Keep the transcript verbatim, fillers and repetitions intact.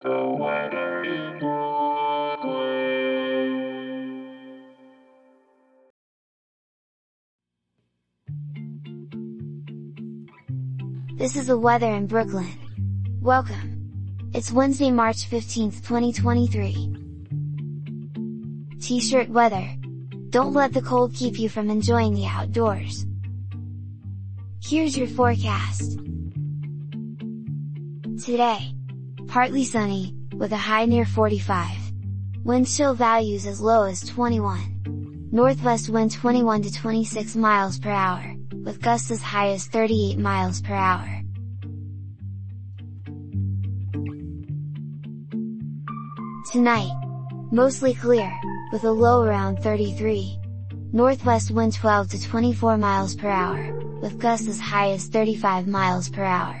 The Weather in Brooklyn. This is The Weather in Brooklyn. Welcome. It's Wednesday, March fifteenth, twenty twenty-three. T-shirt weather. Don't let the cold keep you from enjoying the outdoors. Here's your forecast. Today, partly sunny, with a high near forty-five. Wind chill values as low as twenty-one. Northwest wind twenty-one to twenty-six miles per hour, with gusts as high as thirty-eight miles per hour. Tonight, mostly clear, with a low around thirty-three. Northwest wind twelve to twenty-four miles per hour, with gusts as high as thirty-five miles per hour.